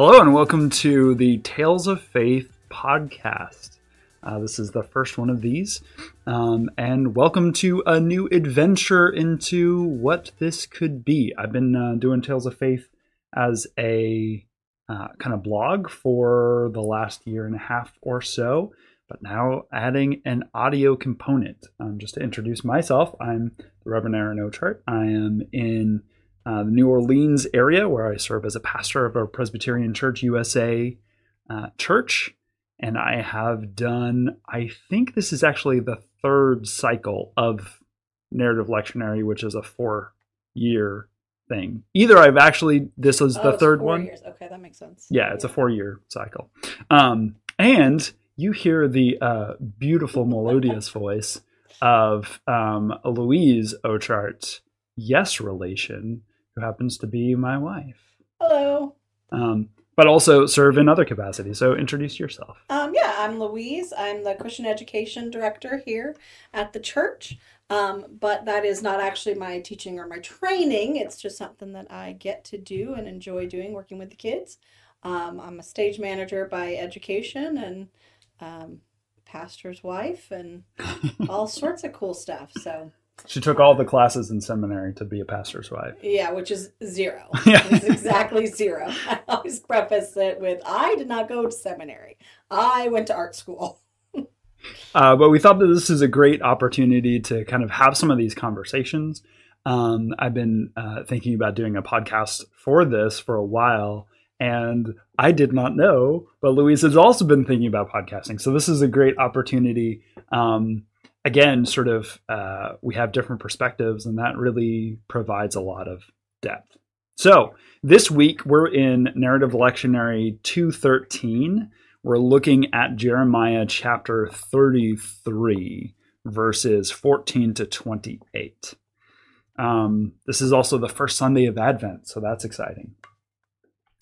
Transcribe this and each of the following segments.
Hello and welcome to the Tales of Faith podcast. This is the first one of these, and welcome to a new adventure into what this could be. I've been doing Tales of Faith as a kind of blog for the last year and a half or so, but now adding an audio component. Just to introduce myself, I'm the Reverend Aaron O'Chart. I am in the New Orleans area, where I serve as a pastor of a Presbyterian Church USA church. And I have done, I think this is actually the third cycle of Narrative Lectionary, which is a 4-year thing. Either I've actually, this is the third 4 one. Years. Okay, that makes sense. Yeah, it's a 4-year cycle. And you hear the beautiful melodious voice of Louise Ochart, yes relation, who happens to be my wife. Hello. But also serve in other capacities. So introduce yourself. Yeah, I'm Louise. I'm the Christian Education Director here at the church. But that is not actually my teaching or my training. It's just something that I get to do and enjoy doing, working with the kids. I'm a stage manager by education and pastor's wife and all sorts of cool stuff. So she took all the classes in seminary to be a pastor's wife. Yeah, which is zero. Yeah. It's exactly zero. I always preface it with, I did not go to seminary. I went to art school. But we thought that this is a great opportunity to kind of have some of these conversations. I've been thinking about doing a podcast for this for a while, and I did not know, but Louise has also been thinking about podcasting. So this is a great opportunity. Again, sort of, we have different perspectives, and that really provides a lot of depth. So this week, we're in Narrative Lectionary 213. We're looking at Jeremiah chapter 33, verses 14 to 28. This is also the first Sunday of Advent, so that's exciting.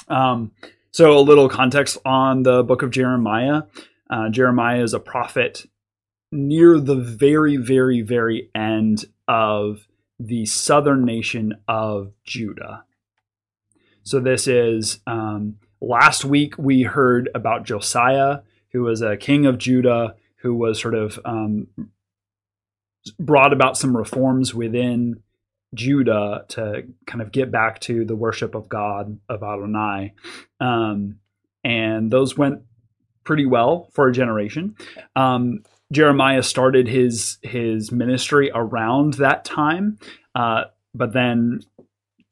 So a little context on the book of Jeremiah. Jeremiah is a prophet near the very, very, very end of the southern nation of Judah. So this is, last week we heard about Josiah, who was a king of Judah, who was sort of brought about some reforms within Judah to kind of get back to the worship of God, of Adonai. And those went pretty well for a generation. Jeremiah started his ministry around that time, but then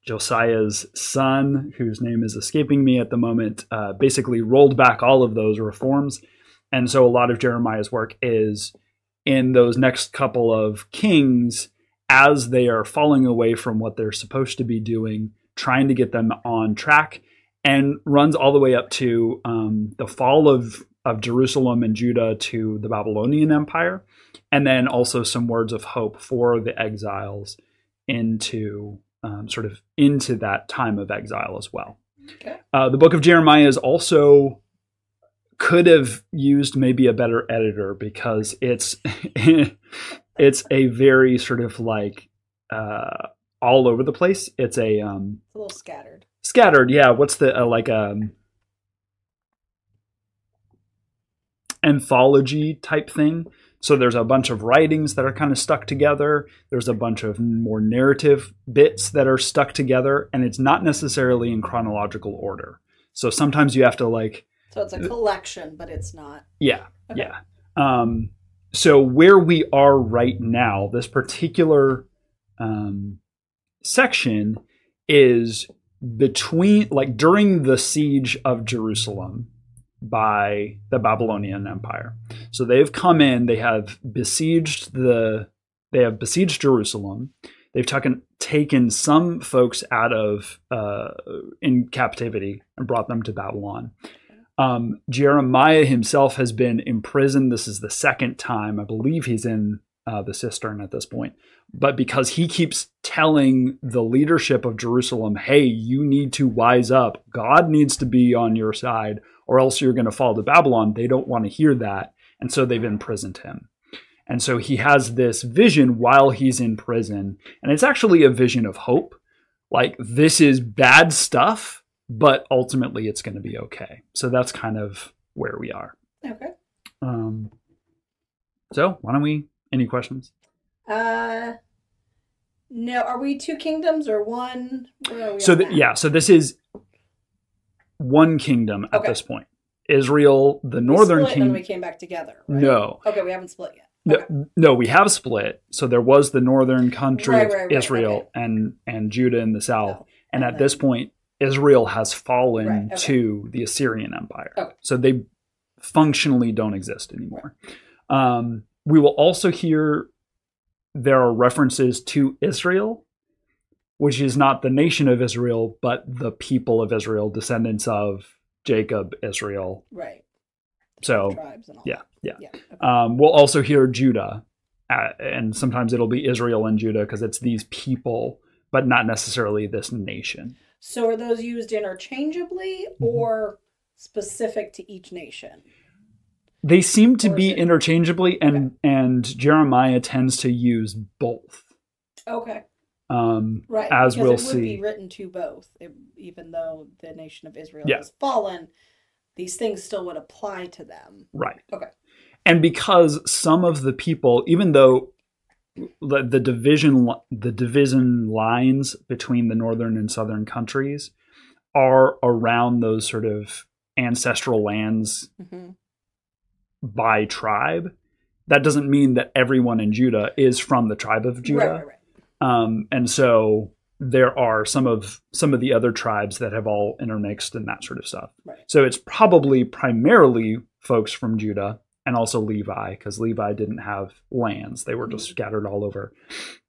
Josiah's son, whose name is escaping me at the moment, basically rolled back all of those reforms. And so a lot of Jeremiah's work is in those next couple of kings as they are falling away from what they're supposed to be doing, trying to get them on track, and runs all the way up to the fall of Jerusalem and Judah to the Babylonian Empire, and then also some words of hope for the exiles into sort of into that time of exile as well. Okay. The book of Jeremiah is also could have used maybe a better editor, because it's it's a very sort of like all over the place. It's a little scattered. Scattered, yeah. What's the like anthology type thing. So there's a bunch of writings that are kind of stuck together. There's a bunch of more narrative bits that are stuck together, and it's not necessarily in chronological order. So sometimes you have to like. So it's a collection, but it's not. Yeah. Okay. Yeah. So where we are right now, this particular section is between, like during the siege of Jerusalem by the Babylonian Empire. So they've come in, they have besieged Jerusalem. They've taken some folks out of in captivity and brought them to Babylon. Jeremiah himself has been imprisoned. This is the second time. I believe he's in the cistern at this point. But because he keeps telling the leadership of Jerusalem, hey, you need to wise up. God needs to be on your side, or else you're going to fall to Babylon. They don't want to hear that. And so they've imprisoned him. And so he has this vision while he's in prison. And it's actually a vision of hope. Like, this is bad stuff, but ultimately it's going to be okay. So that's kind of where we are. Okay. So why don't we, any questions? No, are we two kingdoms or one? Where are we so this is one kingdom at this point. Israel, the northern kingdom. We came back together, right? No. Okay, we haven't split yet. Okay. No, we have split. So there was the northern country of Israel and Judah in the south. Oh, and at this point, Israel has fallen to the Assyrian Empire. Okay. So they functionally don't exist anymore. Right. We will also hear there are references to Israel, which is not the nation of Israel, but the people of Israel, descendants of Jacob, Israel. Right. So, tribes and all that. Okay. We'll also hear Judah, and sometimes it'll be Israel and Judah because it's these people, but not necessarily this nation. So are those used interchangeably or specific to each nation? They seem to be interchangeably, and Jeremiah tends to use both. Okay. As we'll see. It would be written to both, even though the nation of Israel has fallen, these things still would apply to them. Right. Okay. And because some of the people, even though the division lines between the northern and southern countries are around those sort of ancestral lands by tribe, that doesn't mean that everyone in Judah is from the tribe of Judah. Right. And so there are some of the other tribes that have all intermixed and that sort of stuff. Right. So it's probably primarily folks from Judah and also Levi, because Levi didn't have lands. They were just scattered all over.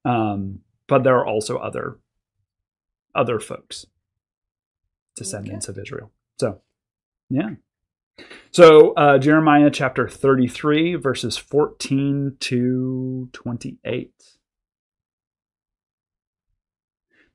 But there are also other folks, descendants of Israel. So, yeah. So Jeremiah chapter 33, verses 14 to 28.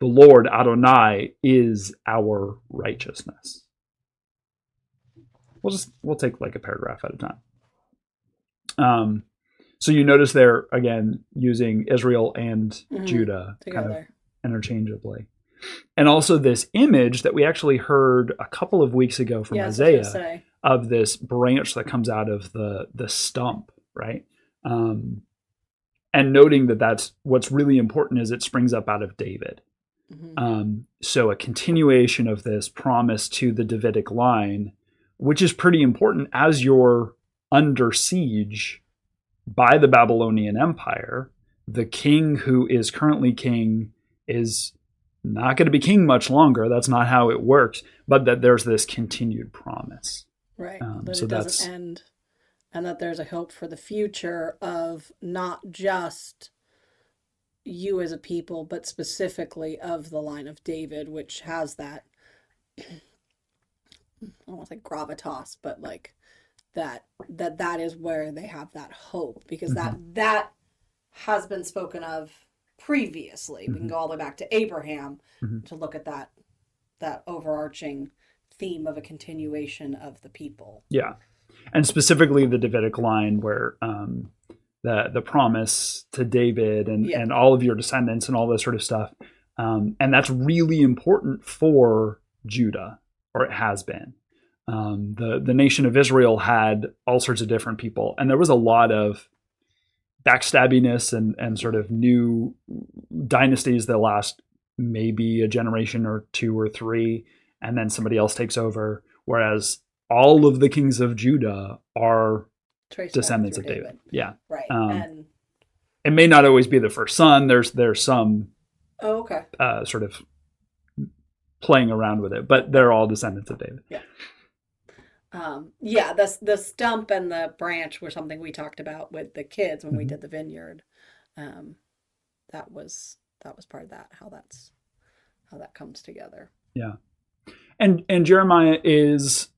The Lord Adonai is our righteousness. We'll take like a paragraph at a time. So you notice there again using Israel and Judah together, kind of interchangeably, and also this image that we actually heard a couple of weeks ago from Isaiah of this branch that comes out of the stump, right? And noting that's what's really important is it springs up out of David. So a continuation of this promise to the Davidic line, which is pretty important as you're under siege by the Babylonian Empire. The king who is currently king is not going to be king much longer. That's not how it works, but that there's this continued promise. Right. But so it doesn't end, and that there's a hope for the future of not just you as a people, but specifically of the line of David, which has that, I don't want to say gravitas, but like that is where they have that hope, because that has been spoken of previously. We can go all the way back to Abraham to look at that overarching theme of a continuation of the people. Yeah. And specifically the Davidic line where, the promise to David and all of your descendants and all this sort of stuff. And that's really important for Judah, or it has been. The nation of Israel had all sorts of different people, and there was a lot of backstabbiness and sort of new dynasties that last maybe a generation or two or three, and then somebody else takes over, whereas all of the kings of Judah are descendants of David. Yeah. Right. And it may not always be the first son. There's some sort of playing around with it, but they're all descendants of David. Yeah. The stump and the branch were something we talked about with the kids when we did the vineyard. That was part of that, how that comes together. Yeah. And Jeremiah is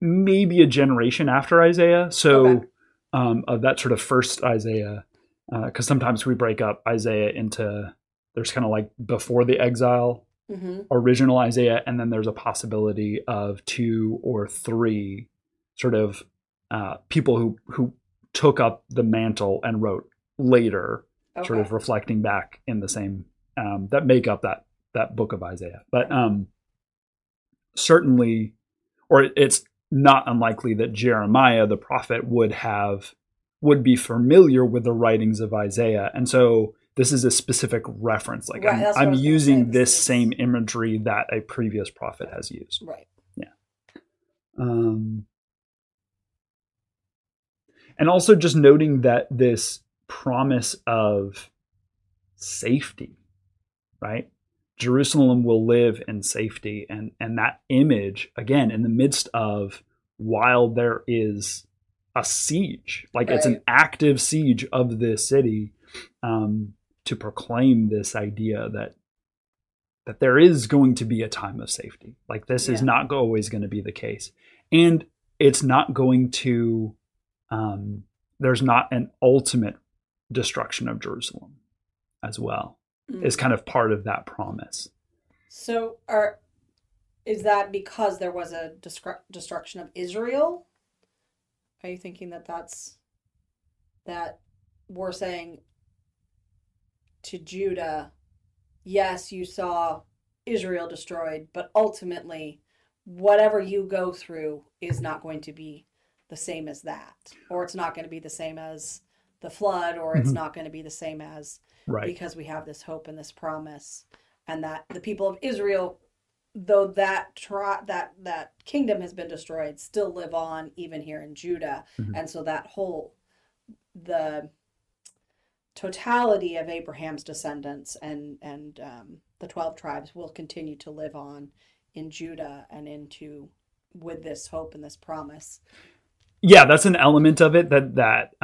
maybe a generation after Isaiah. So okay. Of that sort of first Isaiah, because sometimes we break up Isaiah into, there's kind of like before the exile, mm-hmm. original Isaiah, and then there's a possibility of two or three sort of people who took up the mantle and wrote later, okay. sort of reflecting back in the same, that make up that book of Isaiah. But certainly, or it's not unlikely that Jeremiah, the prophet, would be familiar with the writings of Isaiah. And so this is a specific reference. Like right, I'm using this same imagery that a previous prophet has used. Right. Yeah. And also just noting that this promise of safety, right? Jerusalem will live in safety. And that image, again, in the midst of while there is a siege, like right. It's an active siege of this city, to proclaim this idea that there is going to be a time of safety. Like this is not always going to be the case. And it's not going to, there's not an ultimate destruction of Jerusalem as well. Is kind of part of that promise. So is that because there was a destruction of Israel? Are you thinking that we're saying to Judah, yes, you saw Israel destroyed, but ultimately whatever you go through is not going to be the same as that, or it's not going to be the same as the flood, or it's mm-hmm. not going to be the same as... Right. Because we have this hope and this promise, and that the people of Israel, though that kingdom has been destroyed, still live on even here in Judah. Mm-hmm. And so that the totality of Abraham's descendants and the 12 tribes will continue to live on in Judah and with this hope and this promise. Yeah, that's an element of it that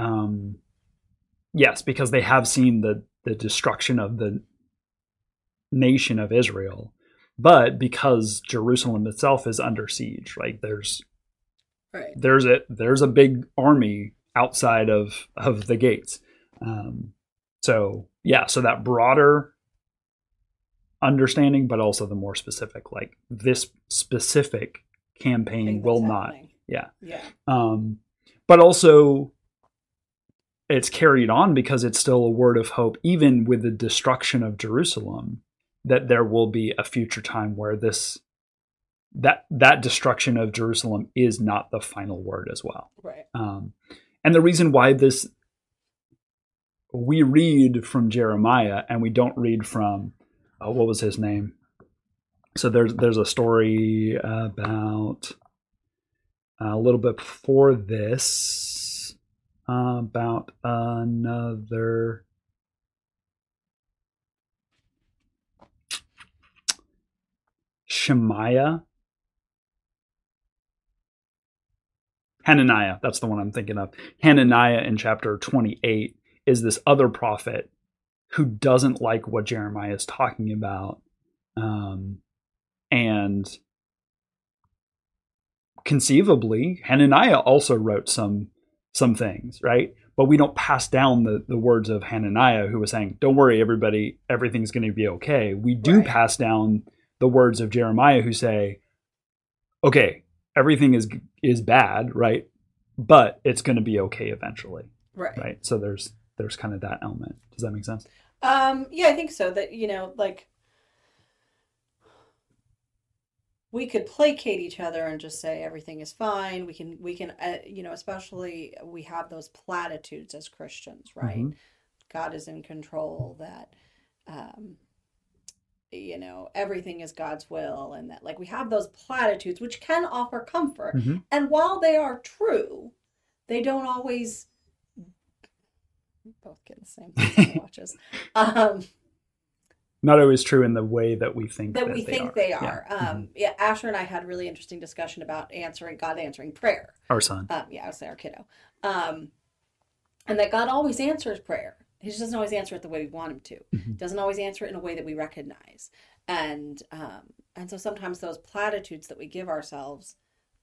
yes, because they have seen the destruction of the nation of Israel, but because Jerusalem itself is under siege, like there's a big army outside of the gates. So that broader understanding, but also the more specific, like this specific campaign will not, but also. It's carried on because it's still a word of hope, even with the destruction of Jerusalem, that there will be a future time where that destruction of Jerusalem is not the final word as well. Right. And the reason why we read from Jeremiah and we don't read from, what was his name? So there's a story about a little bit before this. About another Shemaiah. Hananiah, that's the one I'm thinking of. Hananiah in chapter 28 is this other prophet who doesn't like what Jeremiah is talking about, and conceivably Hananiah also wrote some things, right? But we don't pass down the words of Hananiah, who was saying, don't worry, everybody, everything's going to be okay. We do pass down the words of Jeremiah, who say, okay, everything is bad, right? But it's going to be okay eventually. Right. Right. So there's kind of that element. Does that make sense? Yeah, I think so. That, like we could placate each other and just say everything is fine. We can, especially we have those platitudes as Christians, right? Mm-hmm. God is in control, that, everything is God's will. And that, like, we have those platitudes, which can offer comfort. Mm-hmm. And while they are true, they don't always, we both get the same thing watches. Not always true in the way that we think they are. Asher and I had a really interesting discussion about God answering prayer. Our son. I would say our kiddo. And that God always answers prayer. He just doesn't always answer it the way we want him to. Mm-hmm. Doesn't always answer it in a way that we recognize. And so sometimes those platitudes that we give ourselves,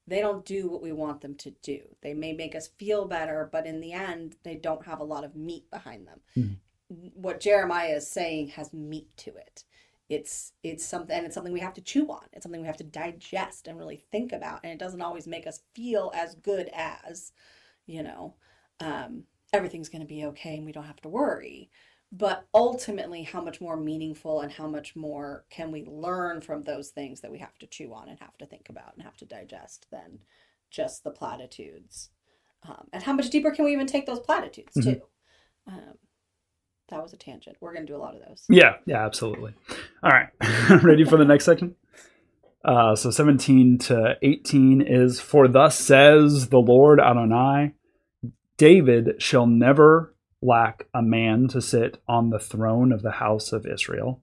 they don't do what we want them to do. They may make us feel better, but in the end, they don't have a lot of meat behind them. Mm-hmm. What Jeremiah is saying has meat to it. It's something, and it's something we have to chew on. It's something we have to digest and really think about. And it doesn't always make us feel as good as, you know, everything's going to be okay and we don't have to worry. But ultimately, how much more meaningful and how much more can we learn from those things that we have to chew on and have to think about and have to digest than just the platitudes? And how much deeper can we even take those platitudes mm-hmm. too? That was a tangent. We're going to do a lot of those. Yeah, absolutely. All right. Ready for the next section? So 17 to 18 is, for thus says the Lord Adonai, David shall never lack a man to sit on the throne of the house of Israel,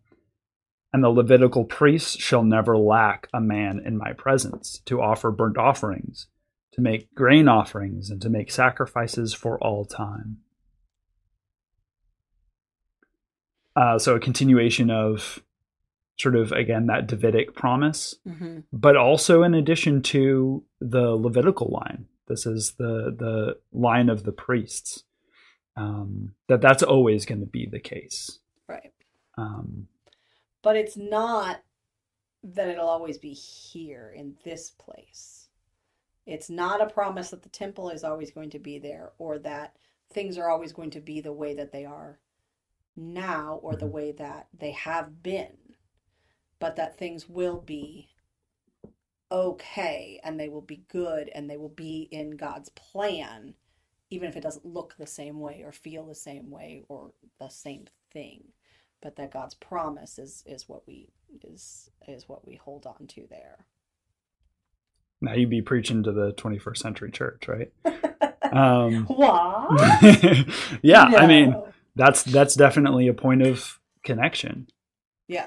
and the Levitical priests shall never lack a man in my presence to offer burnt offerings, to make grain offerings, and to make sacrifices for all time. So a continuation of sort of, again, that Davidic promise, mm-hmm. but also in addition to the Levitical line. This is the line of the priests, that's always going to be the case. Right. But it's not that it'll always be here in this place. It's not a promise that the temple is always going to be there, or that things are always going to be the way that they are now, or mm-hmm. the way that they have been, but that things will be okay, and they will be good, and they will be in God's plan, even if it doesn't look the same way or feel the same way or the same thing. But that God's promise is what we hold on to there. Now you'd be preaching to the 21st century church, right? What? Yeah, no. I mean, that's definitely a point of connection. Yeah.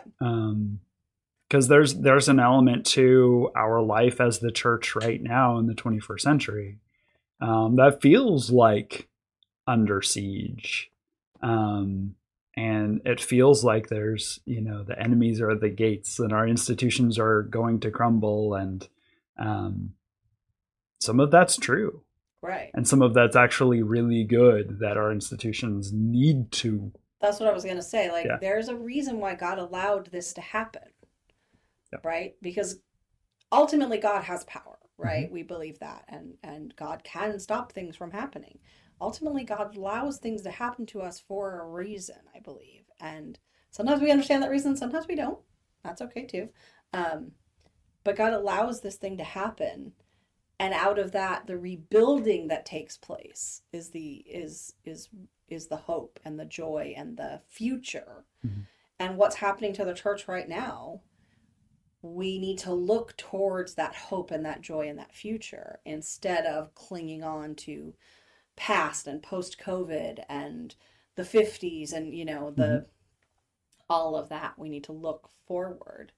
Because there's an element to our life as the church right now in the 21st century that feels like under siege, and it feels like there's, you know, the enemies are at the gates and our institutions are going to crumble, and some of that's true, right? And some of that's actually really good that our institutions need to. That's what I was going to say. Like, yeah. There's a reason why God allowed this to happen. Right? Because ultimately God has power, right? Mm-hmm. We believe that. And God can stop things from happening. Ultimately, God allows things to happen to us for a reason, I believe. And sometimes we understand that reason. Sometimes we don't. That's okay too. But God allows this thing to happen. And out of that, the rebuilding that takes place is the hope and the joy and the future. Mm-hmm. And what's happening to the church right now, we need to look towards that hope and that joy and that future, instead of clinging on to past and post-COVID and the 50s and, you know, the mm-hmm. all of that. We need to look forward.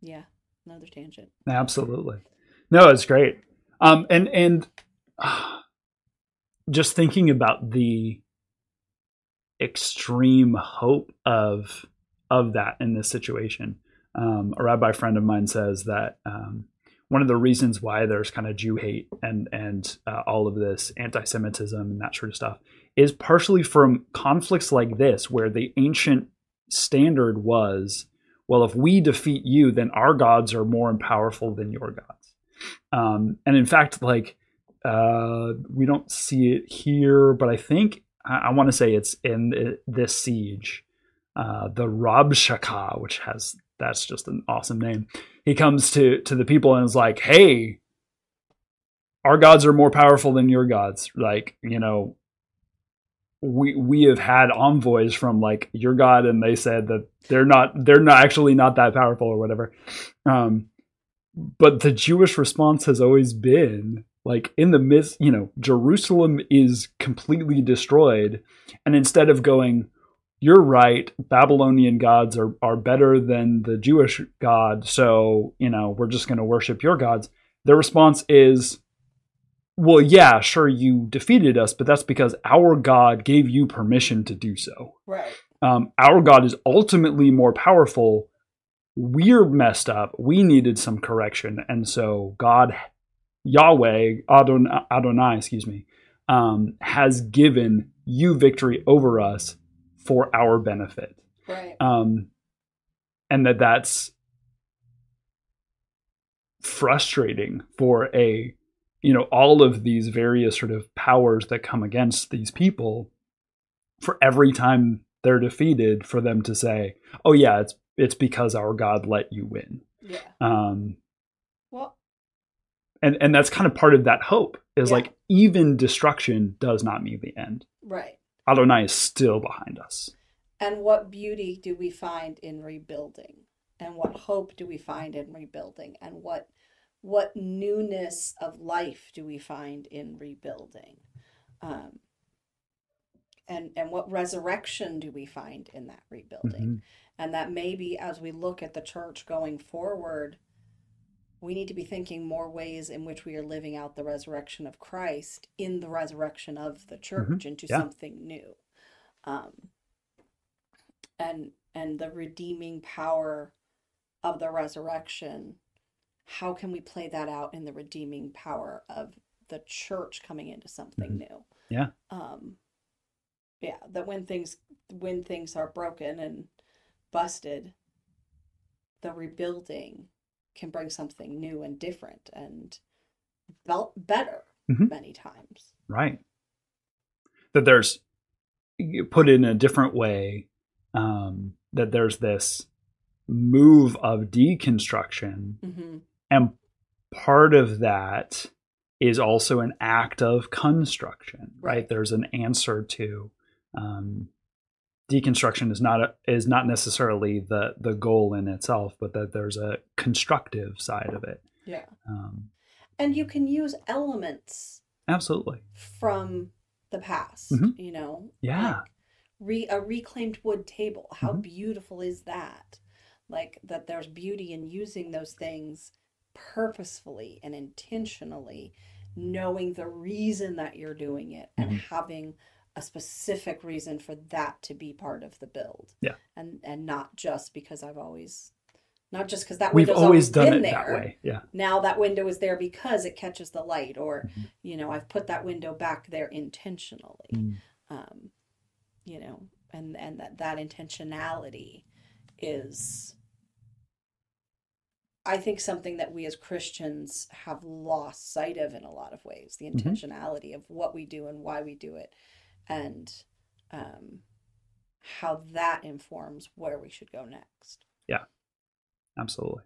Yeah, another tangent. Absolutely. No, it's great. And just thinking about the extreme hope of that in this situation. A rabbi friend of mine says that one of the reasons why there's kind of Jew hate and all of this anti-Semitism and that sort of stuff is partially from conflicts like this, where the ancient standard was, well, if we defeat you, then our gods are more powerful than your gods. And in fact, like we don't see it here, but I think, I want to say it's in this siege, the Rabshakeh, which has, that's just an awesome name. He comes to the people and is like, hey, our gods are more powerful than your gods. Like, you know, we have had envoys from like your god, and they said that they're not actually that powerful or whatever. But the Jewish response has always been, like, in the midst, you know, Jerusalem is completely destroyed. And instead of going, you're right, Babylonian gods are better than the Jewish god, so, you know, we're just going to worship your gods, their response is, well, yeah, sure, you defeated us, but that's because our God gave you permission to do so. Right. Our God is ultimately more powerful. We're messed up. We needed some correction. And so God, Yahweh, Adonai, has given you victory over us for our benefit. Right. And that's frustrating for all of these various sort of powers that come against these people, for every time they're defeated, for them to say, oh yeah, it's because our God let you win. Yeah. And that's kind of part of that hope is like, even destruction does not mean the end. Right. Adonai is still behind us. And what beauty do we find in rebuilding? And what hope do we find in rebuilding? And what newness of life do we find in rebuilding? And what resurrection do we find in that rebuilding? Mm-hmm. And that maybe as we look at the church going forward, we need to be thinking more ways in which we are living out the resurrection of Christ in the resurrection of the church, mm-hmm. into something new. And the redeeming power of the resurrection, how can we play that out in the redeeming power of the church coming into something mm-hmm. new? Yeah. That when things are broken and busted, the rebuilding can bring something new and different and better mm-hmm. many times. Right. That there's, put in a different way, that there's this move of deconstruction. Mm-hmm. And part of that is also an act of construction, right? There's an answer to deconstruction is not necessarily the goal in itself, but that there's a constructive side of it. Yeah. And you can use elements. Absolutely. From the past, mm-hmm. Yeah. Like, a reclaimed wood table. How mm-hmm. beautiful is that? Like, that there's beauty in using those things purposefully and intentionally, knowing the reason that you're doing it, mm-hmm. and having a specific reason for that to be part of the build. Yeah. And not just because because that window's always been there. We've always done it that way. Yeah. Now that window is there because it catches the light, or, mm-hmm. I've put that window back there intentionally. Mm. And that intentionality is, I think, something that we as Christians have lost sight of in a lot of ways, the intentionality mm-hmm. of what we do and why we do it, and how that informs where we should go next. Yeah, absolutely.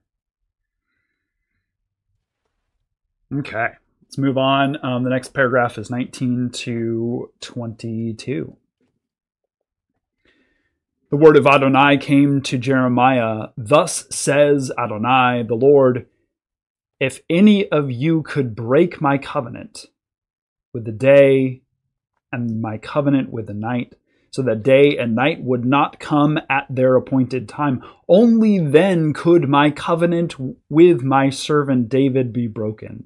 Okay, let's move on. The next paragraph is 19 to 22. The word of Adonai came to Jeremiah. Thus says Adonai, the Lord, if any of you could break my covenant with the day and my covenant with the night, so that day and night would not come at their appointed time, only then could my covenant with my servant David be broken,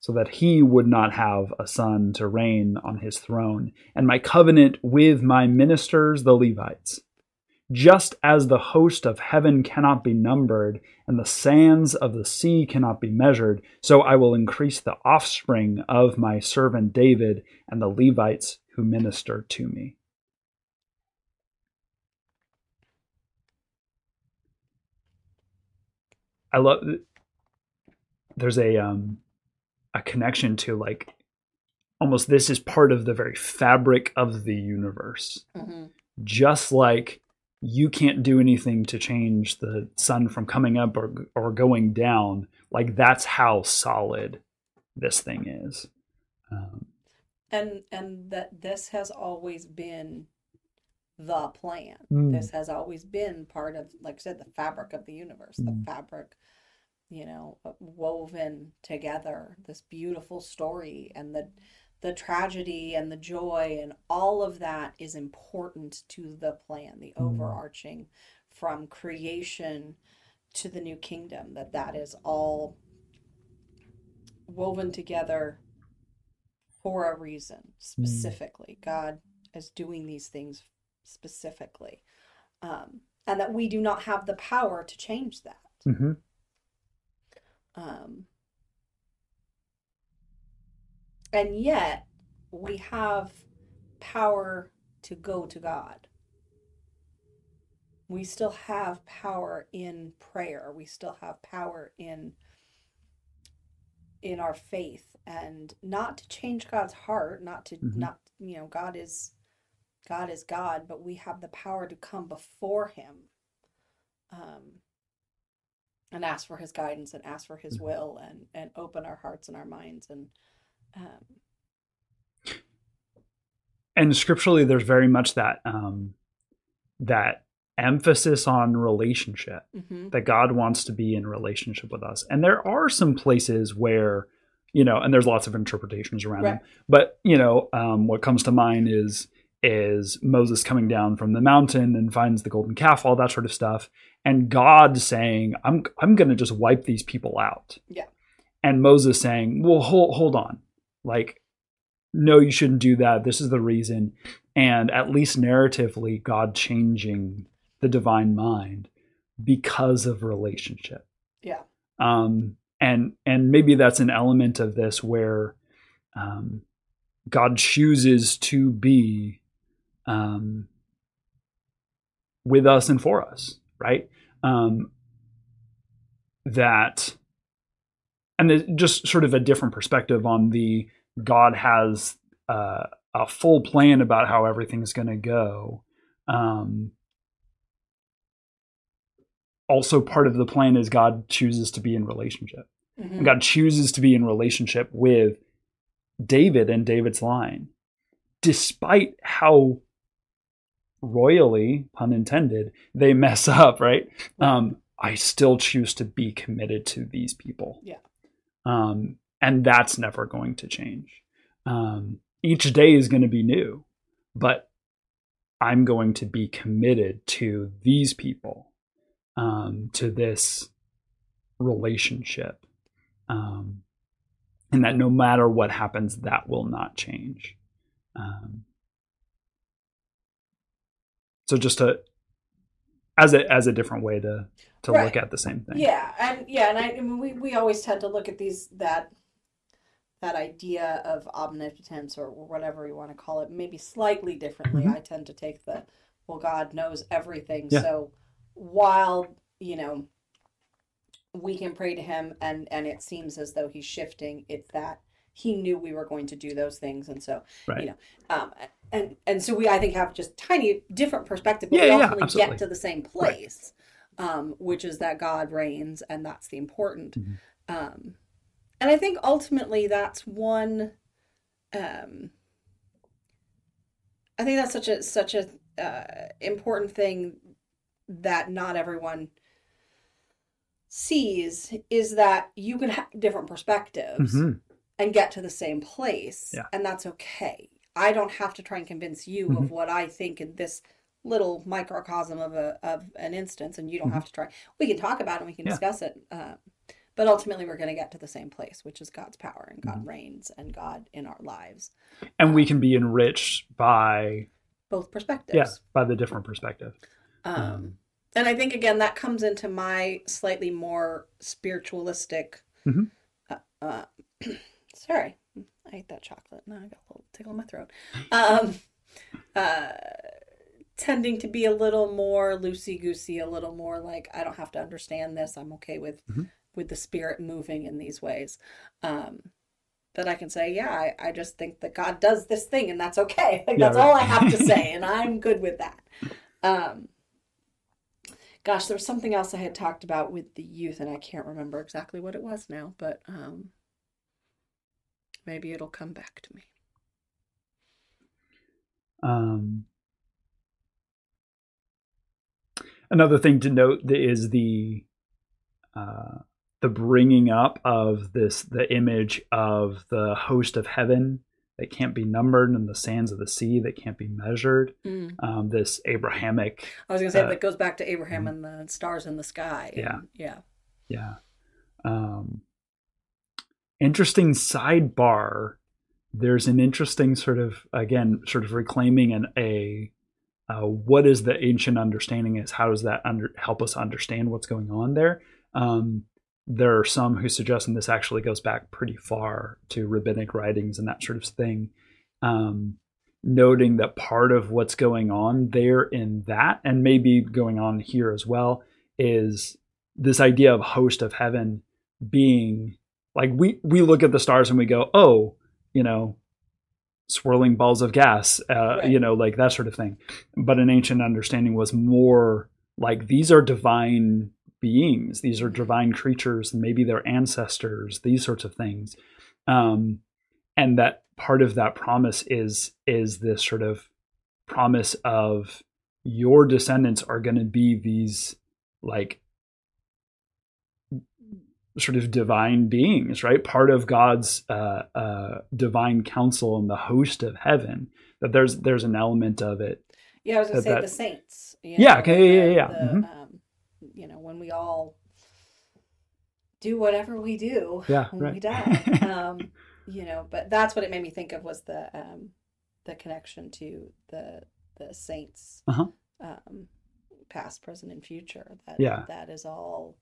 so that he would not have a son to reign on his throne, and my covenant with my ministers, the Levites. Just as the host of heaven cannot be numbered, and the sands of the sea cannot be measured, so I will increase the offspring of my servant David and the Levites who minister to me. I love, there's a connection to, like, almost this is part of the very fabric of the universe. Mm-hmm. Just like you can't do anything to change the sun from coming up or going down, like, that's how solid this thing is. And that this has always been the plan. Mm. This has always been part of, like I said, the fabric of the universe, the fabric, woven together, this beautiful story, and the tragedy and the joy and all of that is important to the plan, the overarching from creation to the new kingdom, that is all woven together for a reason, specifically. God is doing these things specifically. And that we do not have the power to change that. Mm-hmm. And yet we have power to go to God. We still have power in prayer. We still have power in our faith, and not to change God's heart, not to God is God, but we have the power to come before him and ask for his guidance and ask for his will, and open our hearts and our minds. And scripturally, there's very much that that emphasis on relationship, that God wants to be in relationship with us. And there are some places where, you know, and there's lots of interpretations around them, but, you know, what comes to mind is Moses coming down from the mountain and finds the golden calf, all that sort of stuff. And God saying, I'm going to just wipe these people out. Yeah. And Moses saying, well, hold on. Like, no, you shouldn't do that. This is the reason. And at least narratively, God changing the divine mind because of relationship. Yeah. And maybe that's an element of this where God chooses to be with us and for us, right? That, and just sort of a different perspective on the God has a full plan about how everything's going to go. Also part of the plan is God chooses to be in relationship. Mm-hmm. And God chooses to be in relationship with David and David's line, despite how royally, pun intended, they mess up, right? I still choose to be committed to these people. Yeah. And that's never going to change. Each day is going to be new, but I'm going to be committed to these people, to this relationship. And that no matter what happens, that will not change. So just as a different way to look at the same thing. And we always tend to look at these that idea of omnipotence or whatever you want to call it, maybe slightly differently. Mm-hmm. I tend to take the, well, God knows everything. Yeah. So while, you know, we can pray to him and it seems as though he's shifting, it's that he knew we were going to do those things. And so, you know, and so we, I think, have just tiny different perspective, but we ultimately get to the same place, which is that God reigns, and that's the important. Mm-hmm. And I think ultimately that's one, I think that's such a important thing that not everyone sees, is that you can have different perspectives and get to the same place. Yeah. And that's okay. I don't have to try and convince you of what I think in this little microcosm of an instance, and you don't have to try. We can talk about it and we can discuss it. But ultimately, we're going to get to the same place, which is God's power and God reigns and God in our lives. And we can be enriched by both perspectives. Yes, by the different perspective. And I think, again, that comes into my slightly more spiritualistic. Sorry, I ate that chocolate. Now I got a little tickle in my throat. Tending to be a little more loosey-goosey, a little more like, I don't have to understand this. I'm okay with the spirit moving in these ways. That I can say, I just think that God does this thing and that's okay. Like, that's all I have to say. And I'm good with that. Gosh, there was something else I had talked about with the youth, and I can't remember exactly what it was now, but maybe it'll come back to me. Another thing to note is the bringing up of the image of the host of heaven that can't be numbered and the sands of the sea that can't be measured. This Abrahamic. I was going to say that goes back to Abraham and the stars in the sky. Interesting sidebar there's an interesting sort of, again, sort of reclaiming what is the ancient understanding is, how does that help us understand what's going on there? There are some who suggest, and this actually goes back pretty far to rabbinic writings and that sort of thing, noting that part of what's going on there in that, and maybe going on here as well, is this idea of host of heaven being like, we look at the stars and we go, oh, you know, swirling balls of gas, right. You know, like that sort of thing. But an ancient understanding was more like, these are divine beings. These are divine creatures, and maybe their ancestors, these sorts of things. And that part of that promise is this sort of promise of your descendants are going to be these like sort of divine beings, right? Part of God's divine counsel and the host of heaven, that there's an element of it. Yeah, I was going to say the saints. Yeah, okay, yeah. The, mm-hmm. You know, when we all do whatever we do, when we die, you know, but that's what it made me think of, was the connection to the saints, past, present, and future. That is all.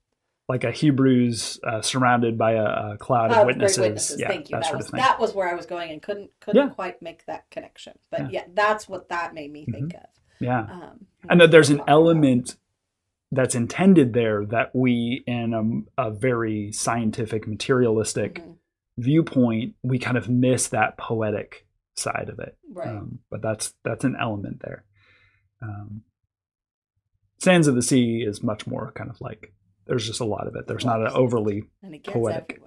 Like a Hebrews surrounded by a cloud of witnesses. Yeah, thank you. That was where I was going and couldn't quite make that connection. But yeah, that's what that made me think of. Yeah. And that there's an element that's intended there that we, in a very scientific, materialistic viewpoint, we kind of miss that poetic side of it. Right. But that's an element there. Sands of the Sea is much more kind of like, there's just a lot of it. There's not an overly poetic.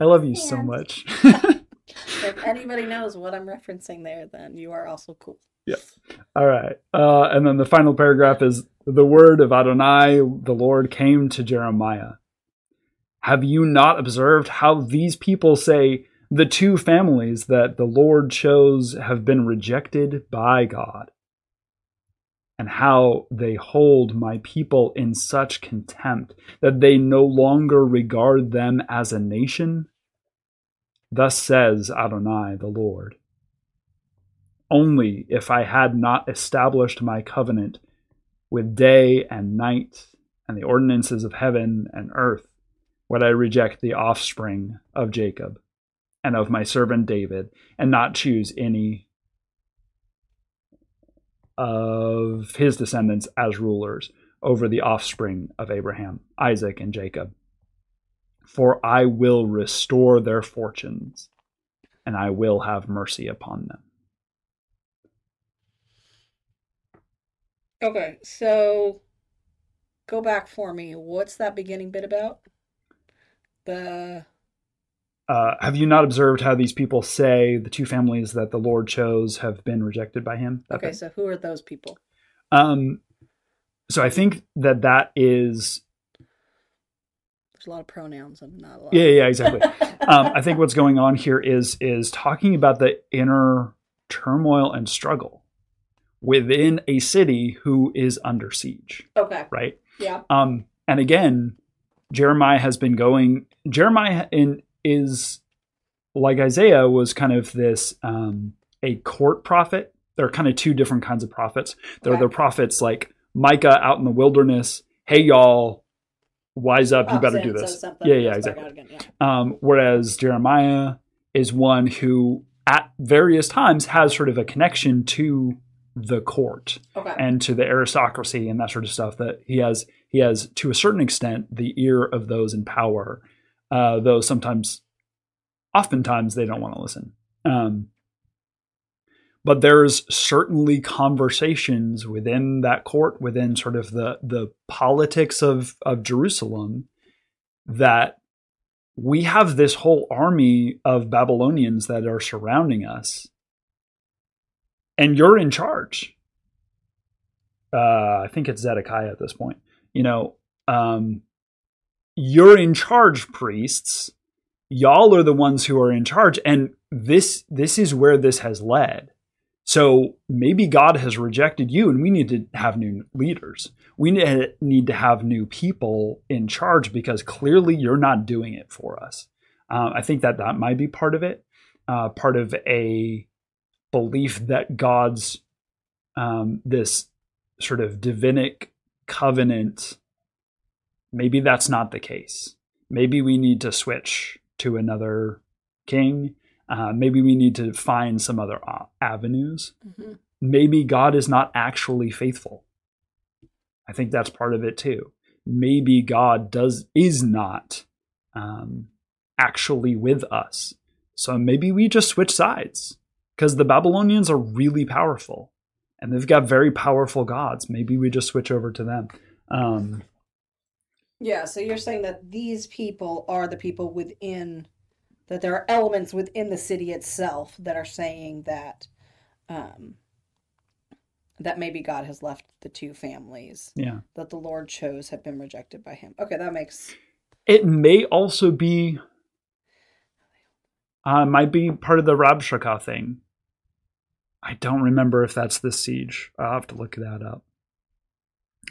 I love you so much. If anybody knows what I'm referencing there, then you are also cool. Yeah. All right. And then the final paragraph is, the word of Adonai, the Lord, came to Jeremiah. Have you not observed how these people say the two families that the Lord chose have been rejected by God? And how they hold my people in such contempt that they no longer regard them as a nation? Thus says Adonai the Lord. Only if I had not established my covenant with day and night and the ordinances of heaven and earth would I reject the offspring of Jacob and of my servant David, and not choose any of his descendants as rulers over the offspring of Abraham, Isaac, and Jacob. For I will restore their fortunes, and I will have mercy upon them. Okay, so go back for me. What's that beginning bit about? Have you not observed how these people say the two families that the Lord chose have been rejected by him? Okay, so who are those people? So I think that is... There's a lot of pronouns and not a lot. Yeah, exactly. I think what's going on here is talking about the inner turmoil and struggle within a city who is under siege. Okay. Right? Yeah. And again, Jeremiah is like Isaiah was kind of this a court prophet. There are kind of two different kinds of prophets. There are the prophets like Micah out in the wilderness. Hey, y'all, wise up. You better do this. Yeah, exactly. Again, yeah. Whereas Jeremiah is one who at various times has sort of a connection to the court and to the aristocracy and that sort of stuff, that he has to a certain extent the ear of those in power. Though oftentimes they don't want to listen. But there's certainly conversations within that court, within sort of the politics of Jerusalem, that we have this whole army of Babylonians that are surrounding us, and you're in charge. I think it's Zedekiah at this point. You know, you're in charge, priests. Y'all are the ones who are in charge. And this is where this has led. So maybe God has rejected you, and we need to have new leaders. We need to have new people in charge, because clearly you're not doing it for us. I think that that might be part of it, part of a belief that God's this sort of Davidic covenant, maybe that's not the case. Maybe we need to switch to another king. Maybe we need to find some other avenues. Mm-hmm. Maybe God is not actually faithful. I think that's part of it too. Maybe God is not actually with us. So maybe we just switch sides, because the Babylonians are really powerful and they've got very powerful gods. Maybe we just switch over to them. Yeah, so you're saying that these people are the people within, that there are elements within the city itself that are saying that that maybe God has left the two families that the Lord chose have been rejected by him. Okay, that makes... It may also be... might be part of the Rabshakeh thing. I don't remember if that's the siege. I'll have to look that up.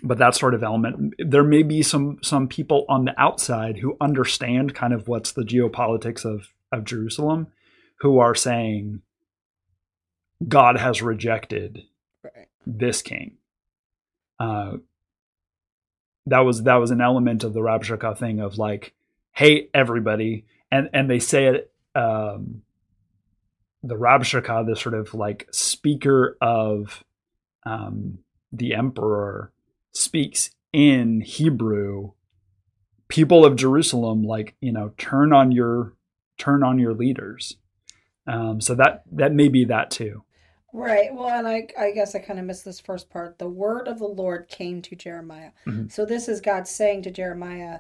But that sort of element, there may be some people on the outside who understand kind of what's the geopolitics of Jerusalem, who are saying God has rejected this king. That was an element of the Rabshakeh thing of like, hey, everybody. And they say it, the Rabshakeh, this sort of like speaker of the emperor, speaks in Hebrew, people of Jerusalem, like, you know, turn on your leaders. So that may be that too. Right. Well, and I guess I kind of missed this first part. The word of the Lord came to Jeremiah. Mm-hmm. So this is God saying to Jeremiah,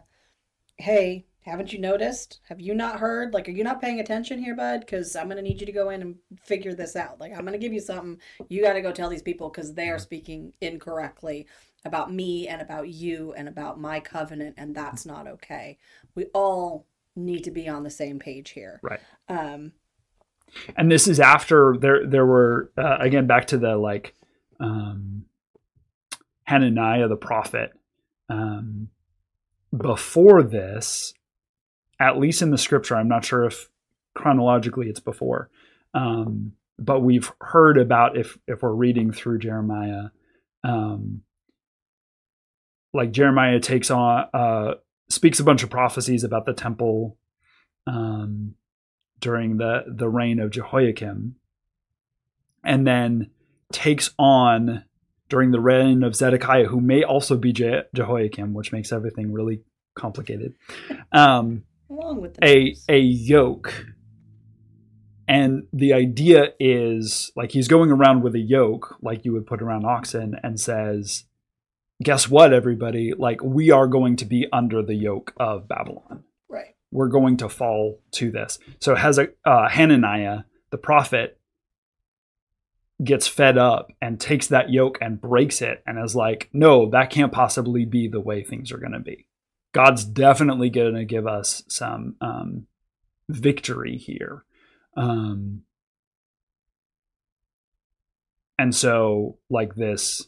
hey, haven't you noticed? Have you not heard? Like, are you not paying attention here, bud? Because I'm going to need you to go in and figure this out. Like, I'm going to give you something. You got to go tell these people because they are speaking incorrectly about me and about you and about my covenant, and that's not okay. We all need to be on the same page here. Right. And this is after there were, again, back to the, like, Hananiah the prophet. Before this, at least in the scripture, I'm not sure if chronologically it's before, but we've heard about, if we're reading through Jeremiah, like Jeremiah takes on, speaks a bunch of prophecies about the temple during the reign of Jehoiakim, and then takes on during the reign of Zedekiah, who may also be Jehoiakim, which makes everything really complicated. Along with a yoke, and the idea is like he's going around with a yoke, like you would put around oxen, and says, guess what, everybody? Like, we are going to be under the yoke of Babylon. Right. We're going to fall to this. So Hananiah, the prophet, gets fed up and takes that yoke and breaks it and is like, no, that can't possibly be the way things are going to be. God's definitely going to give us some victory here. And so, like, this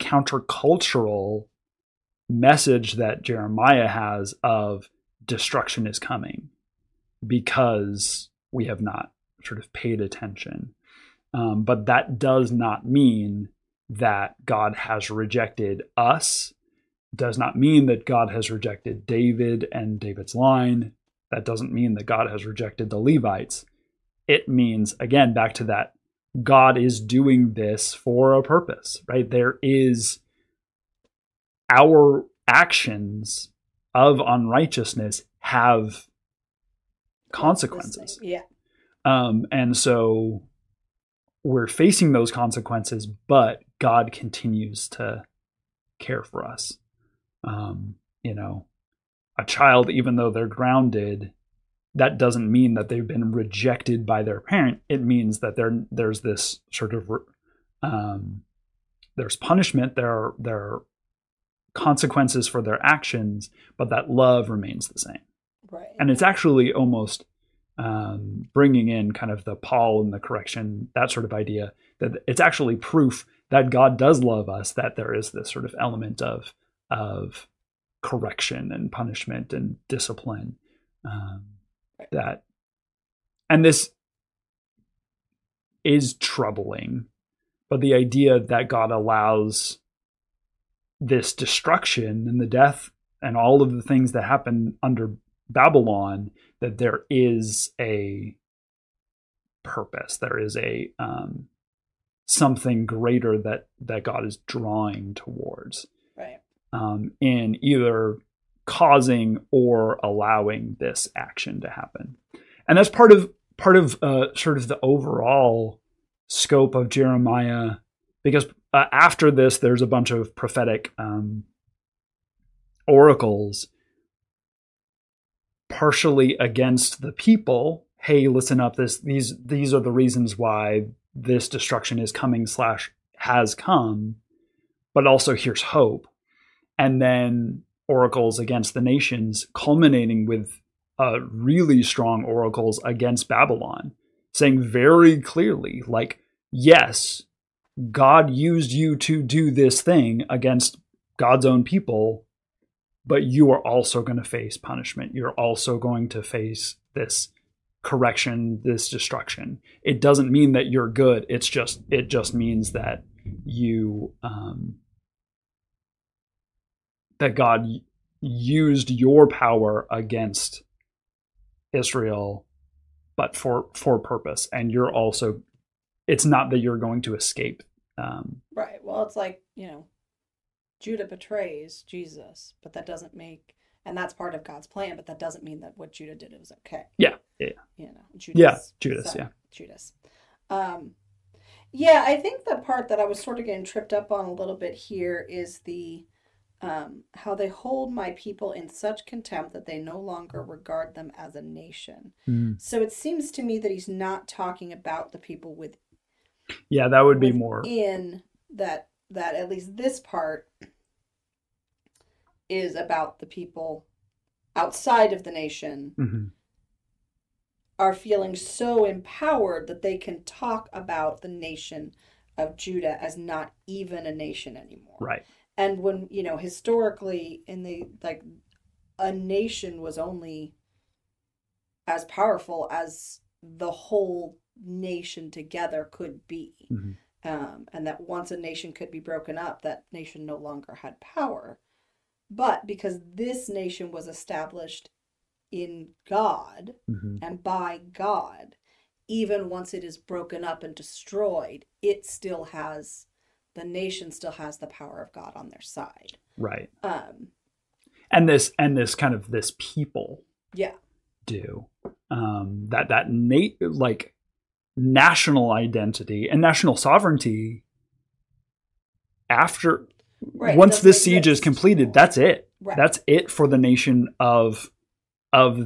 countercultural message that Jeremiah has of destruction is coming because we have not sort of paid attention. But that does not mean that God has rejected us, does not mean that God has rejected David and David's line. That doesn't mean that God has rejected the Levites. It means, again, back to that, God is doing this for a purpose, right? There is our actions of unrighteousness have consequences. Yeah. And so we're facing those consequences, but God continues to care for us. You know, a child, even though they're grounded, that doesn't mean that they've been rejected by their parent. It means that there's this sort of there's punishment, there are consequences for their actions, but that love remains the same. Right. And it's actually almost bringing in kind of the Paul and the correction, that sort of idea, that it's actually proof that God does love us, that there is this sort of element of correction and punishment and discipline. that. And this is troubling, but the idea that God allows this destruction and the death and all of the things that happen under Babylon, that there is a purpose, there is a something greater that God is drawing towards, right? In either causing or allowing this action to happen. And that's part of sort of the overall scope of Jeremiah, because after this, there's a bunch of prophetic oracles, partially against the people. Hey, listen up! These are the reasons why this destruction is coming / has come, but also here's hope. And then oracles against the nations, culminating with really strong oracles against Babylon, saying very clearly, like, yes, God used you to do this thing against God's own people, but you are also going to face punishment. You're also going to face this correction, this destruction. It doesn't mean that you're good. It just means that you that God used your power against Israel, but for purpose. And you're also, it's not that you're going to escape. Right. Well, it's like, Judah betrays Jesus, but that doesn't make, and that's part of God's plan, but that doesn't mean that what Judah did was okay. Yeah. Yeah. Judas. Yeah, I think the part that I was sort of getting tripped up on a little bit here is the how they hold my people in such contempt that they no longer regard them as a nation. Mm. So it seems to me that he's not talking about the people with. Yeah, that would be more in that at least this part is about the people outside of the nation, mm-hmm. are feeling so empowered that they can talk about the nation of Judah as not even a nation anymore. Right. And when, historically a nation was only as powerful as the whole nation together could be. Mm-hmm. And that once a nation could be broken up, that nation no longer had power. But because this nation was established in God, mm-hmm. and by God, even once it is broken up and destroyed, the nation still has the power of God on their side. Right. And this kind of this people. Yeah. Do that national identity and national sovereignty. After once this siege is completed, that's it. Right. That's it for the nation of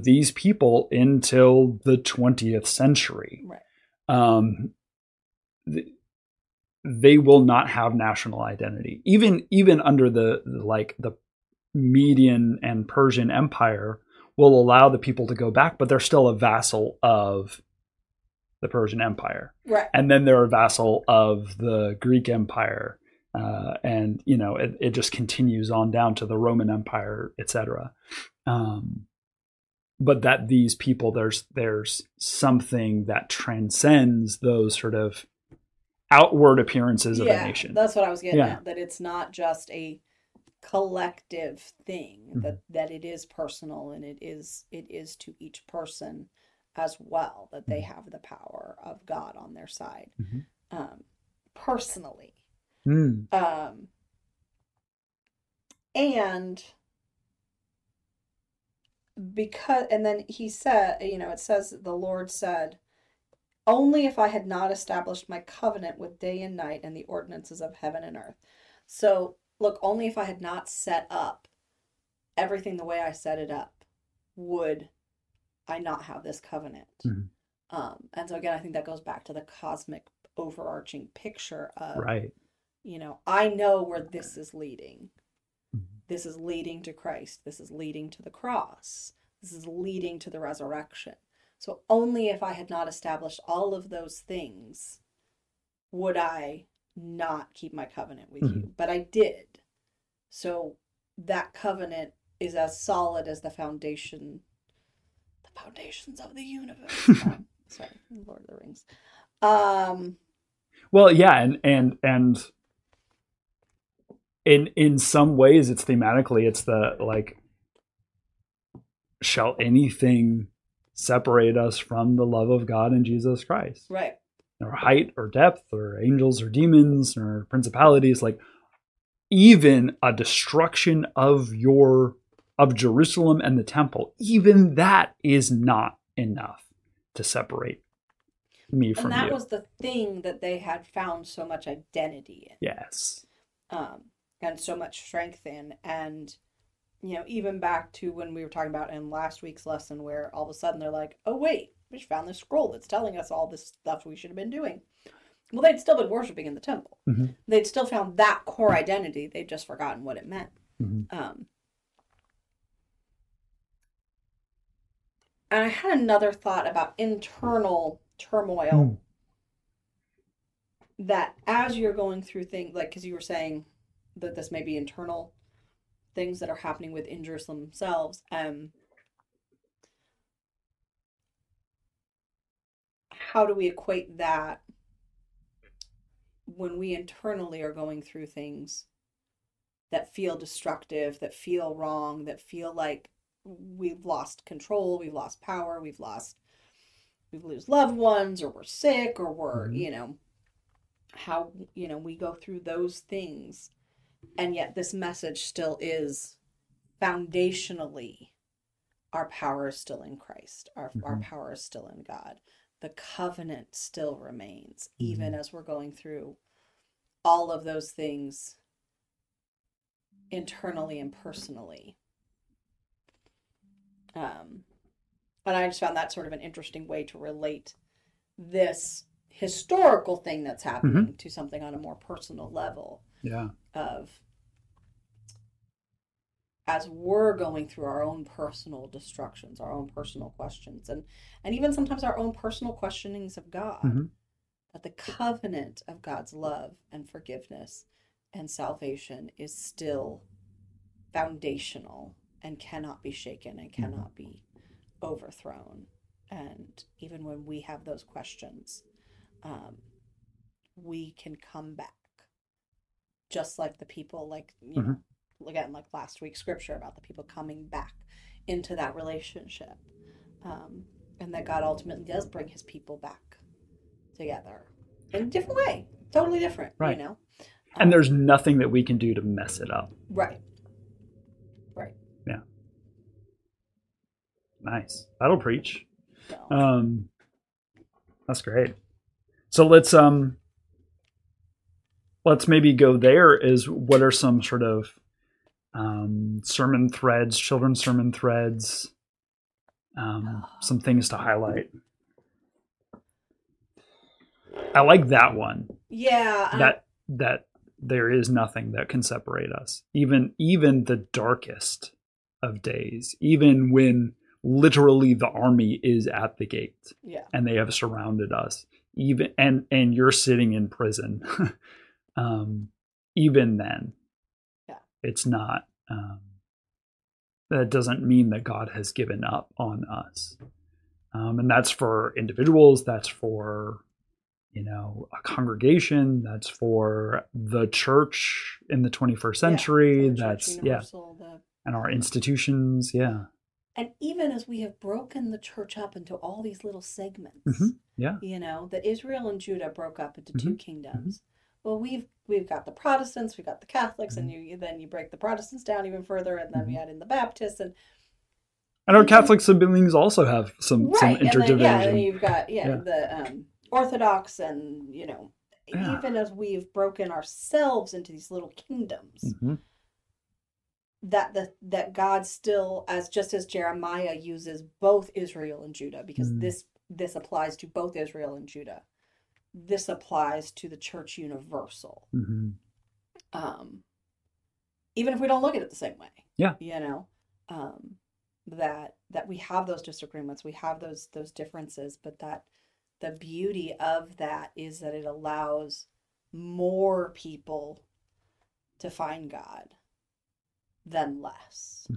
these people until the 20th century. Right. They will not have national identity, even under the Median and Persian Empire will allow the people to go back, but they're still a vassal of the Persian Empire. Right. And then they're a vassal of the Greek Empire. And it just continues on down to the Roman Empire, etc. But that these people, there's something that transcends those sort of outward appearances of a nation. That's what I was getting at, that it's not just a collective thing, mm-hmm. that it is personal, and it is to each person as well, that they have the power of God on their side, mm-hmm. Personally. Mm. And because, and then he said, it says that the Lord said, only if I had not established my covenant with day and night and the ordinances of heaven and earth. So look, only if I had not set up everything the way I set it up would I not have this covenant. Mm-hmm. And so again, I think that goes back to the cosmic overarching picture of, right. I know where this is leading. Mm-hmm. This is leading to Christ. This is leading to the cross. This is leading to the resurrection. So only if I had not established all of those things would I not keep my covenant with mm-hmm. you. But I did. So that covenant is as solid as the foundation foundations of the universe. Oh, sorry, Lord of the Rings. Well, yeah, and in some ways, it's thematically, it's the like, shall anything separate us from the love of God and Jesus Christ? Right. Or height or depth or angels or demons or principalities, like even a destruction of Jerusalem and the temple, even that is not enough to separate me from you. And that was the thing that they had found so much identity in. Yes. And so much strength in. And, you know, even back to when we were talking about in last week's lesson, where all of a sudden they're like, oh, wait, we just found this scroll that's telling us all this stuff we should have been doing. Well, they'd still been worshiping in the temple. Mm-hmm. They'd still found that core identity. They'd just forgotten what it meant. Mm-hmm. And I had another thought about internal turmoil. Mm. That as you're going through things, like, because you were saying that this may be internal things that are happening within Jerusalem themselves. How do we equate that when we internally are going through things that feel destructive, that feel wrong, that feel like we've lost control, we've lost power, we lose loved ones, or we're sick, or we're, you know, how, you know, we go through those things. And yet this message still is foundationally, our power is still in Christ. Our power is still in God. The covenant still remains, even as we're going through all of those things internally and personally. And I just found that sort of an interesting way to relate this historical thing that's happening to something on a more personal level. Yeah. Of as we're going through our own personal destructions, our own personal questions, and even sometimes our own personal questionings of God, that the covenant of God's love and forgiveness and salvation is still foundational and cannot be shaken and cannot be overthrown. And even when we have those questions, we can come back, just like the people, like, you know, again, like last week's scripture about the people coming back into that relationship, and that God ultimately does bring his people back together in a different way, totally different, right? You know, and there's nothing that we can do to mess it up, right? Yeah, nice. That'll preach. So. That's great. So let's maybe go there. Is what are some sort of sermon threads, children's sermon threads, some things to highlight. I like that one. Yeah. That there is nothing that can separate us. Even the darkest of days, even when literally the army is at the gate and they have surrounded us, even, and you're sitting in prison, even then. It's not, that doesn't mean that God has given up on us. And that's for individuals, that's for, you know, a congregation, that's for the church in the 21st century, and our institutions, And even as we have broken the church up into all these little segments, you know, that Israel and Judah broke up into two kingdoms. Well, we've got the Protestants, we've got the Catholics, and you break the Protestants down even further, and then we add in the Baptists, and our Catholic siblings also have some interdivision. And then you've got the Orthodox, and you know, even as we've broken ourselves into these little kingdoms, that God still, just as Jeremiah uses both Israel and Judah, because this applies to both Israel and Judah. This applies to the church universal. Even if we don't look at it the same way. Yeah. You know, that we have those disagreements, we have those differences, but that the beauty of that is that it allows more people to find God than less.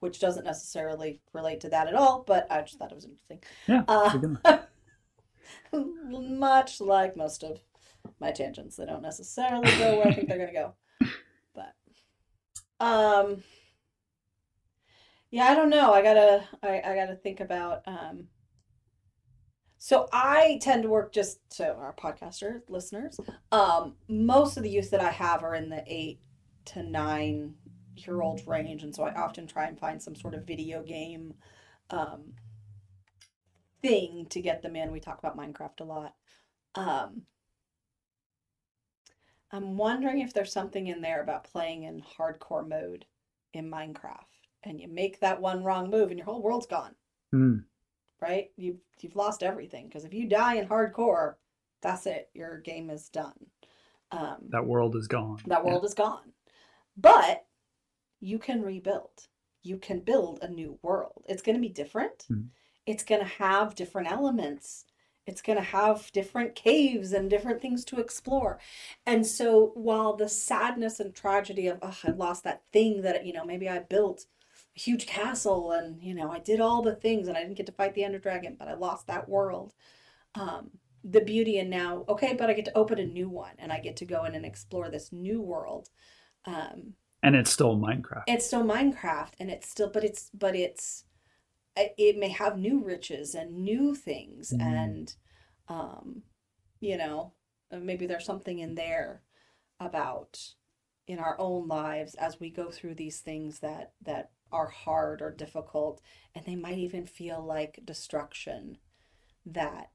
which doesn't necessarily relate to that at all, but I just thought it was interesting. Yeah, much like most of my tangents, they don't necessarily go where I think they're going to go. But, yeah, I don't know. I gotta think about. So I tend to work, just so our podcaster listeners, most of the youth that I have are in the 8 to 9 year old range, and so I often try and find some sort of video game thing to get them in. We talk about Minecraft a lot. I'm wondering if there's something in there about playing in hardcore mode in Minecraft, and you make that one wrong move and your whole world's gone. Right? You've lost everything, because if you die in hardcore, that's it. Your game is done. That world is gone. That world is gone. But you can rebuild. You can build a new world. It's going to be different. It's going to have different elements. It's going to have different caves and different things to explore. And so while the sadness and tragedy of, oh, I lost that thing that, you know, maybe I built a huge castle and, you know, I did all the things and I didn't get to fight the Ender Dragon, but I lost that world. The beauty in now, okay, but I get to open a new one and I get to go in and explore this new world. And it's still Minecraft. It's still Minecraft, and it's still, it may have new riches and new things, and you know, maybe there's something in there about in our own lives as we go through these things that are hard or difficult, and they might even feel like destruction, that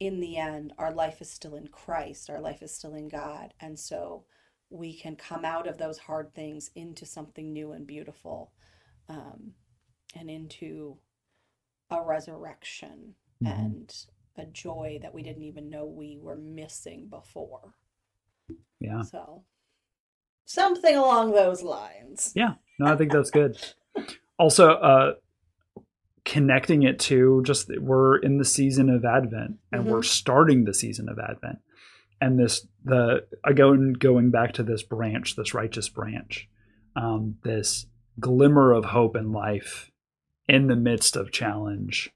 in the end our life is still in Christ, our life is still in God, and so we can come out of those hard things into something new and beautiful, and into a resurrection and a joy that we didn't even know we were missing before. Yeah. So something along those lines. Yeah. No, I think that's good. Also, connecting it to just, we're in the season of Advent, and we're starting the season of Advent. And going back to this branch, this righteous branch, this glimmer of hope and life in the midst of challenge,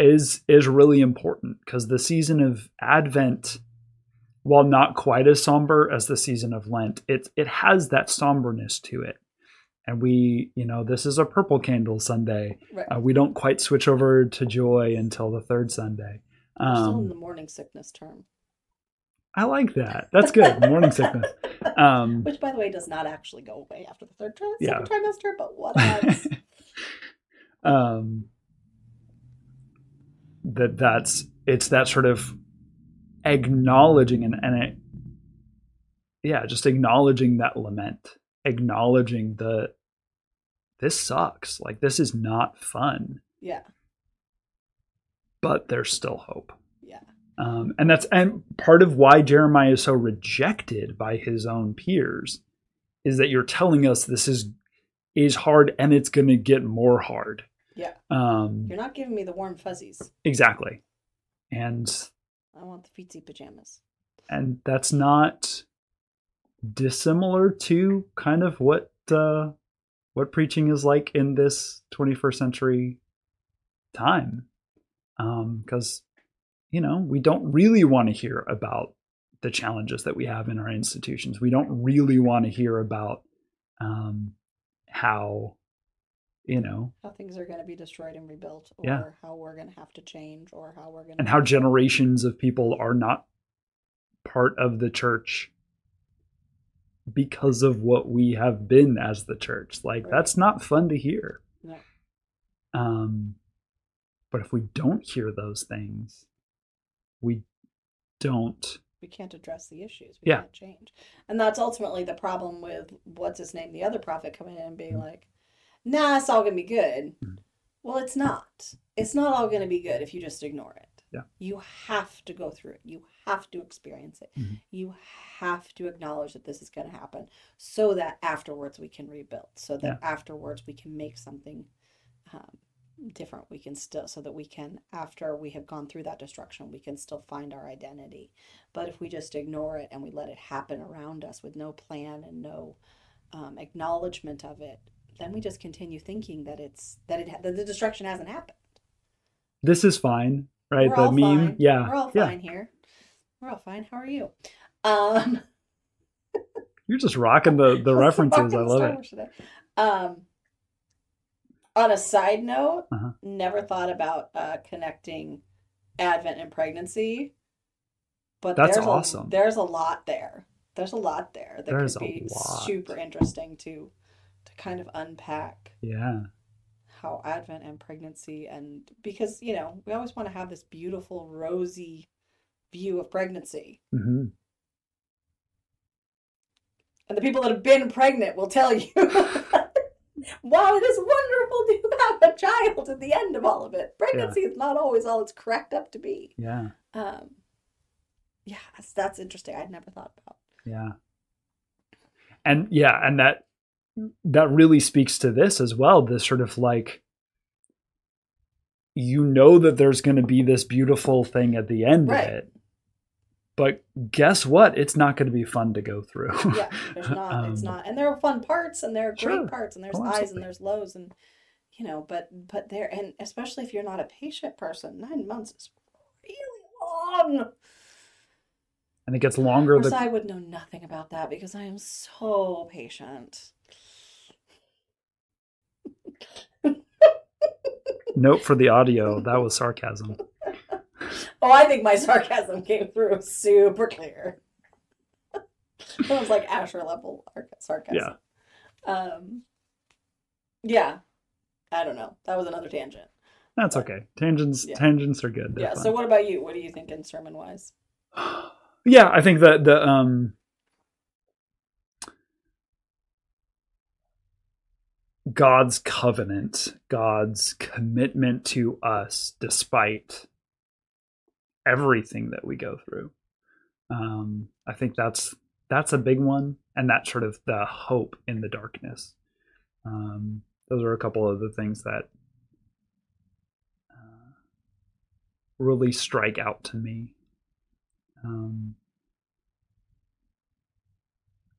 is really important, because the season of Advent, while not quite as somber as the season of Lent, it has that somberness to it. And we, you know, this is a purple candle Sunday. Right. We don't quite switch over to joy until the third Sunday. Still in the morning sickness term. I like that. That's good. Morning sickness. Which, by the way, does not actually go away after the third trimester, but what else? It's that sort of acknowledging just acknowledging that lament, acknowledging this sucks. Like, this is not fun. Yeah. But there's still hope. Yeah. And part of why Jeremiah is so rejected by his own peers is that you're telling us this is hard, and it's going to get more hard. Yeah. You're not giving me the warm fuzzies. Exactly. And I want the feetsy pajamas. And that's not dissimilar to kind of what preaching is like in this 21st century time. Because, you know, we don't really want to hear about the challenges that we have in our institutions. We don't really want to hear about how things are going to be destroyed and rebuilt, or how we're going to have to change, or how we're going to... And how generations of people are not part of the church because of what we have been as the church. Like, right. That's not fun to hear. No. But if we don't hear those things, we can't address the issues. We can't change. And that's ultimately the problem with the other prophet coming in and being like, nah, it's all going to be good. Well, it's not. It's not all going to be good if you just ignore it. Yeah. You have to go through it. You have to experience it. You have to acknowledge that this is going to happen, so that afterwards we can rebuild, so that afterwards we can make something different. We can still, so that we can, after we have gone through that destruction, we can still find our identity. But if we just ignore it and we let it happen around us with no plan and no acknowledgement of it, then we just continue thinking that that the destruction hasn't happened. This is fine, right? We're the all meme, fine. Yeah, we're all fine here. We're all fine. How are you? You're just rocking the references. I love it. On a side note, never thought about connecting Advent and pregnancy, but that's awesome. There's a lot there. There's a lot there that could be super interesting to kind of unpack. Yeah. How Advent and pregnancy, and because, you know, we always want to have this beautiful, rosy view of pregnancy. Mm-hmm. And the people that have been pregnant will tell you, wow, it is wonderful to have a child at the end of all of it. Pregnancy is not always all it's cracked up to be. Yeah. Yeah, that's interesting. I'd never thought about. Yeah. And that really speaks to this as well. This sort of like, you know that there's going to be this beautiful thing at the end of it, but guess what? It's not going to be fun to go through. Yeah, there's not. It's not. And there are fun parts, and there are great parts, and there's highs and there's lows, and you know. But there, and especially if you're not a patient person, 9 months is really long. And it gets longer. Of course, I would know nothing about that because I am so patient. Note for the audio, that was sarcasm. Oh, I think my sarcasm came through super clear. It was like Asher level sarcasm. Yeah. Yeah. I don't know. That was another tangent. That's okay. Tangents are good. They're fun. So what about you? What are you thinking sermon wise? Yeah, I think that God's covenant, God's commitment to us despite everything that we go through. I think that's a big one, and that's sort of the hope in the darkness. Those are a couple of the things that really strike out to me. And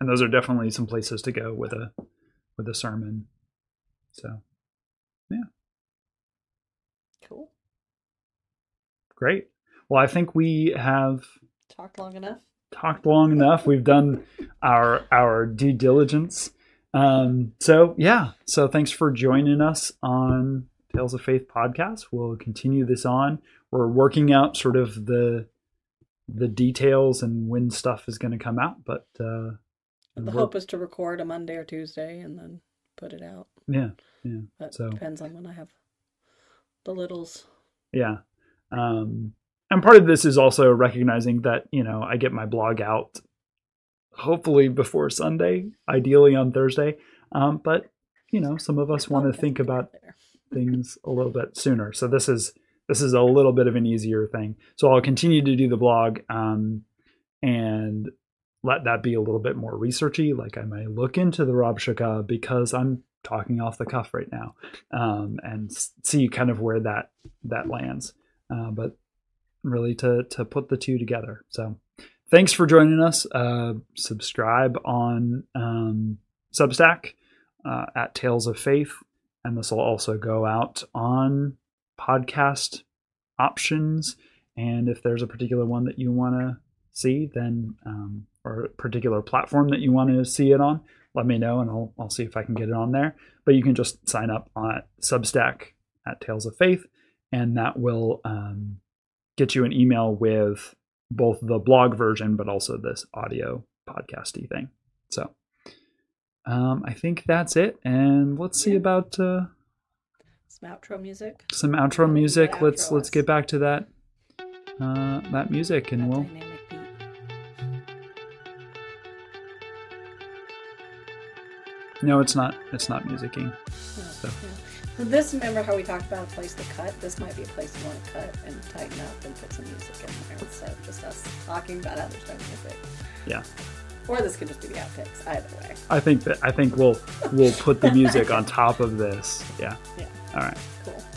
those are definitely some places to go with a sermon. So, yeah. Cool. Great. Well, I think we have talked long enough. We've done our due diligence. So thanks for joining us on Tales of Faith podcast. We'll continue this on. We're working out sort of the details and when stuff is going to come out, but the hope is to record a Monday or Tuesday and then put it out. Yeah. But so depends on when I have the littles. Yeah. And part of this is also recognizing that, you know, I get my blog out hopefully before Sunday, ideally on Thursday. But you know, some of us want to think about things a little bit sooner. So this is a little bit of an easier thing. So I'll continue to do the blog and let that be a little bit more researchy. Like I may look into the Rabshakeh because I'm talking off the cuff right now and see kind of where that lands. But really to put the two together. So thanks for joining us. Subscribe on Substack at Tales of Faith. And this will also go out on podcast options, and if there's a particular one that you want to see, then or a particular platform that you want to see it on, let me know and I'll see if I can get it on there. But you can just sign up on Substack at Tales of Faith, and that will get you an email with both the blog version but also this audio podcasty thing. So I think that's it, and let's see about some outro music. Let's get back to that music, and we'll no, it's not musicking. Oh, so. Yeah. This, remember how we talked about a place to cut? This might be a place you want to cut and tighten up and put some music in there. So just us talking about other type of music. Yeah. Or this could just be the outtakes. Either way. I think we'll put the music on top of this. Yeah. All right. Cool.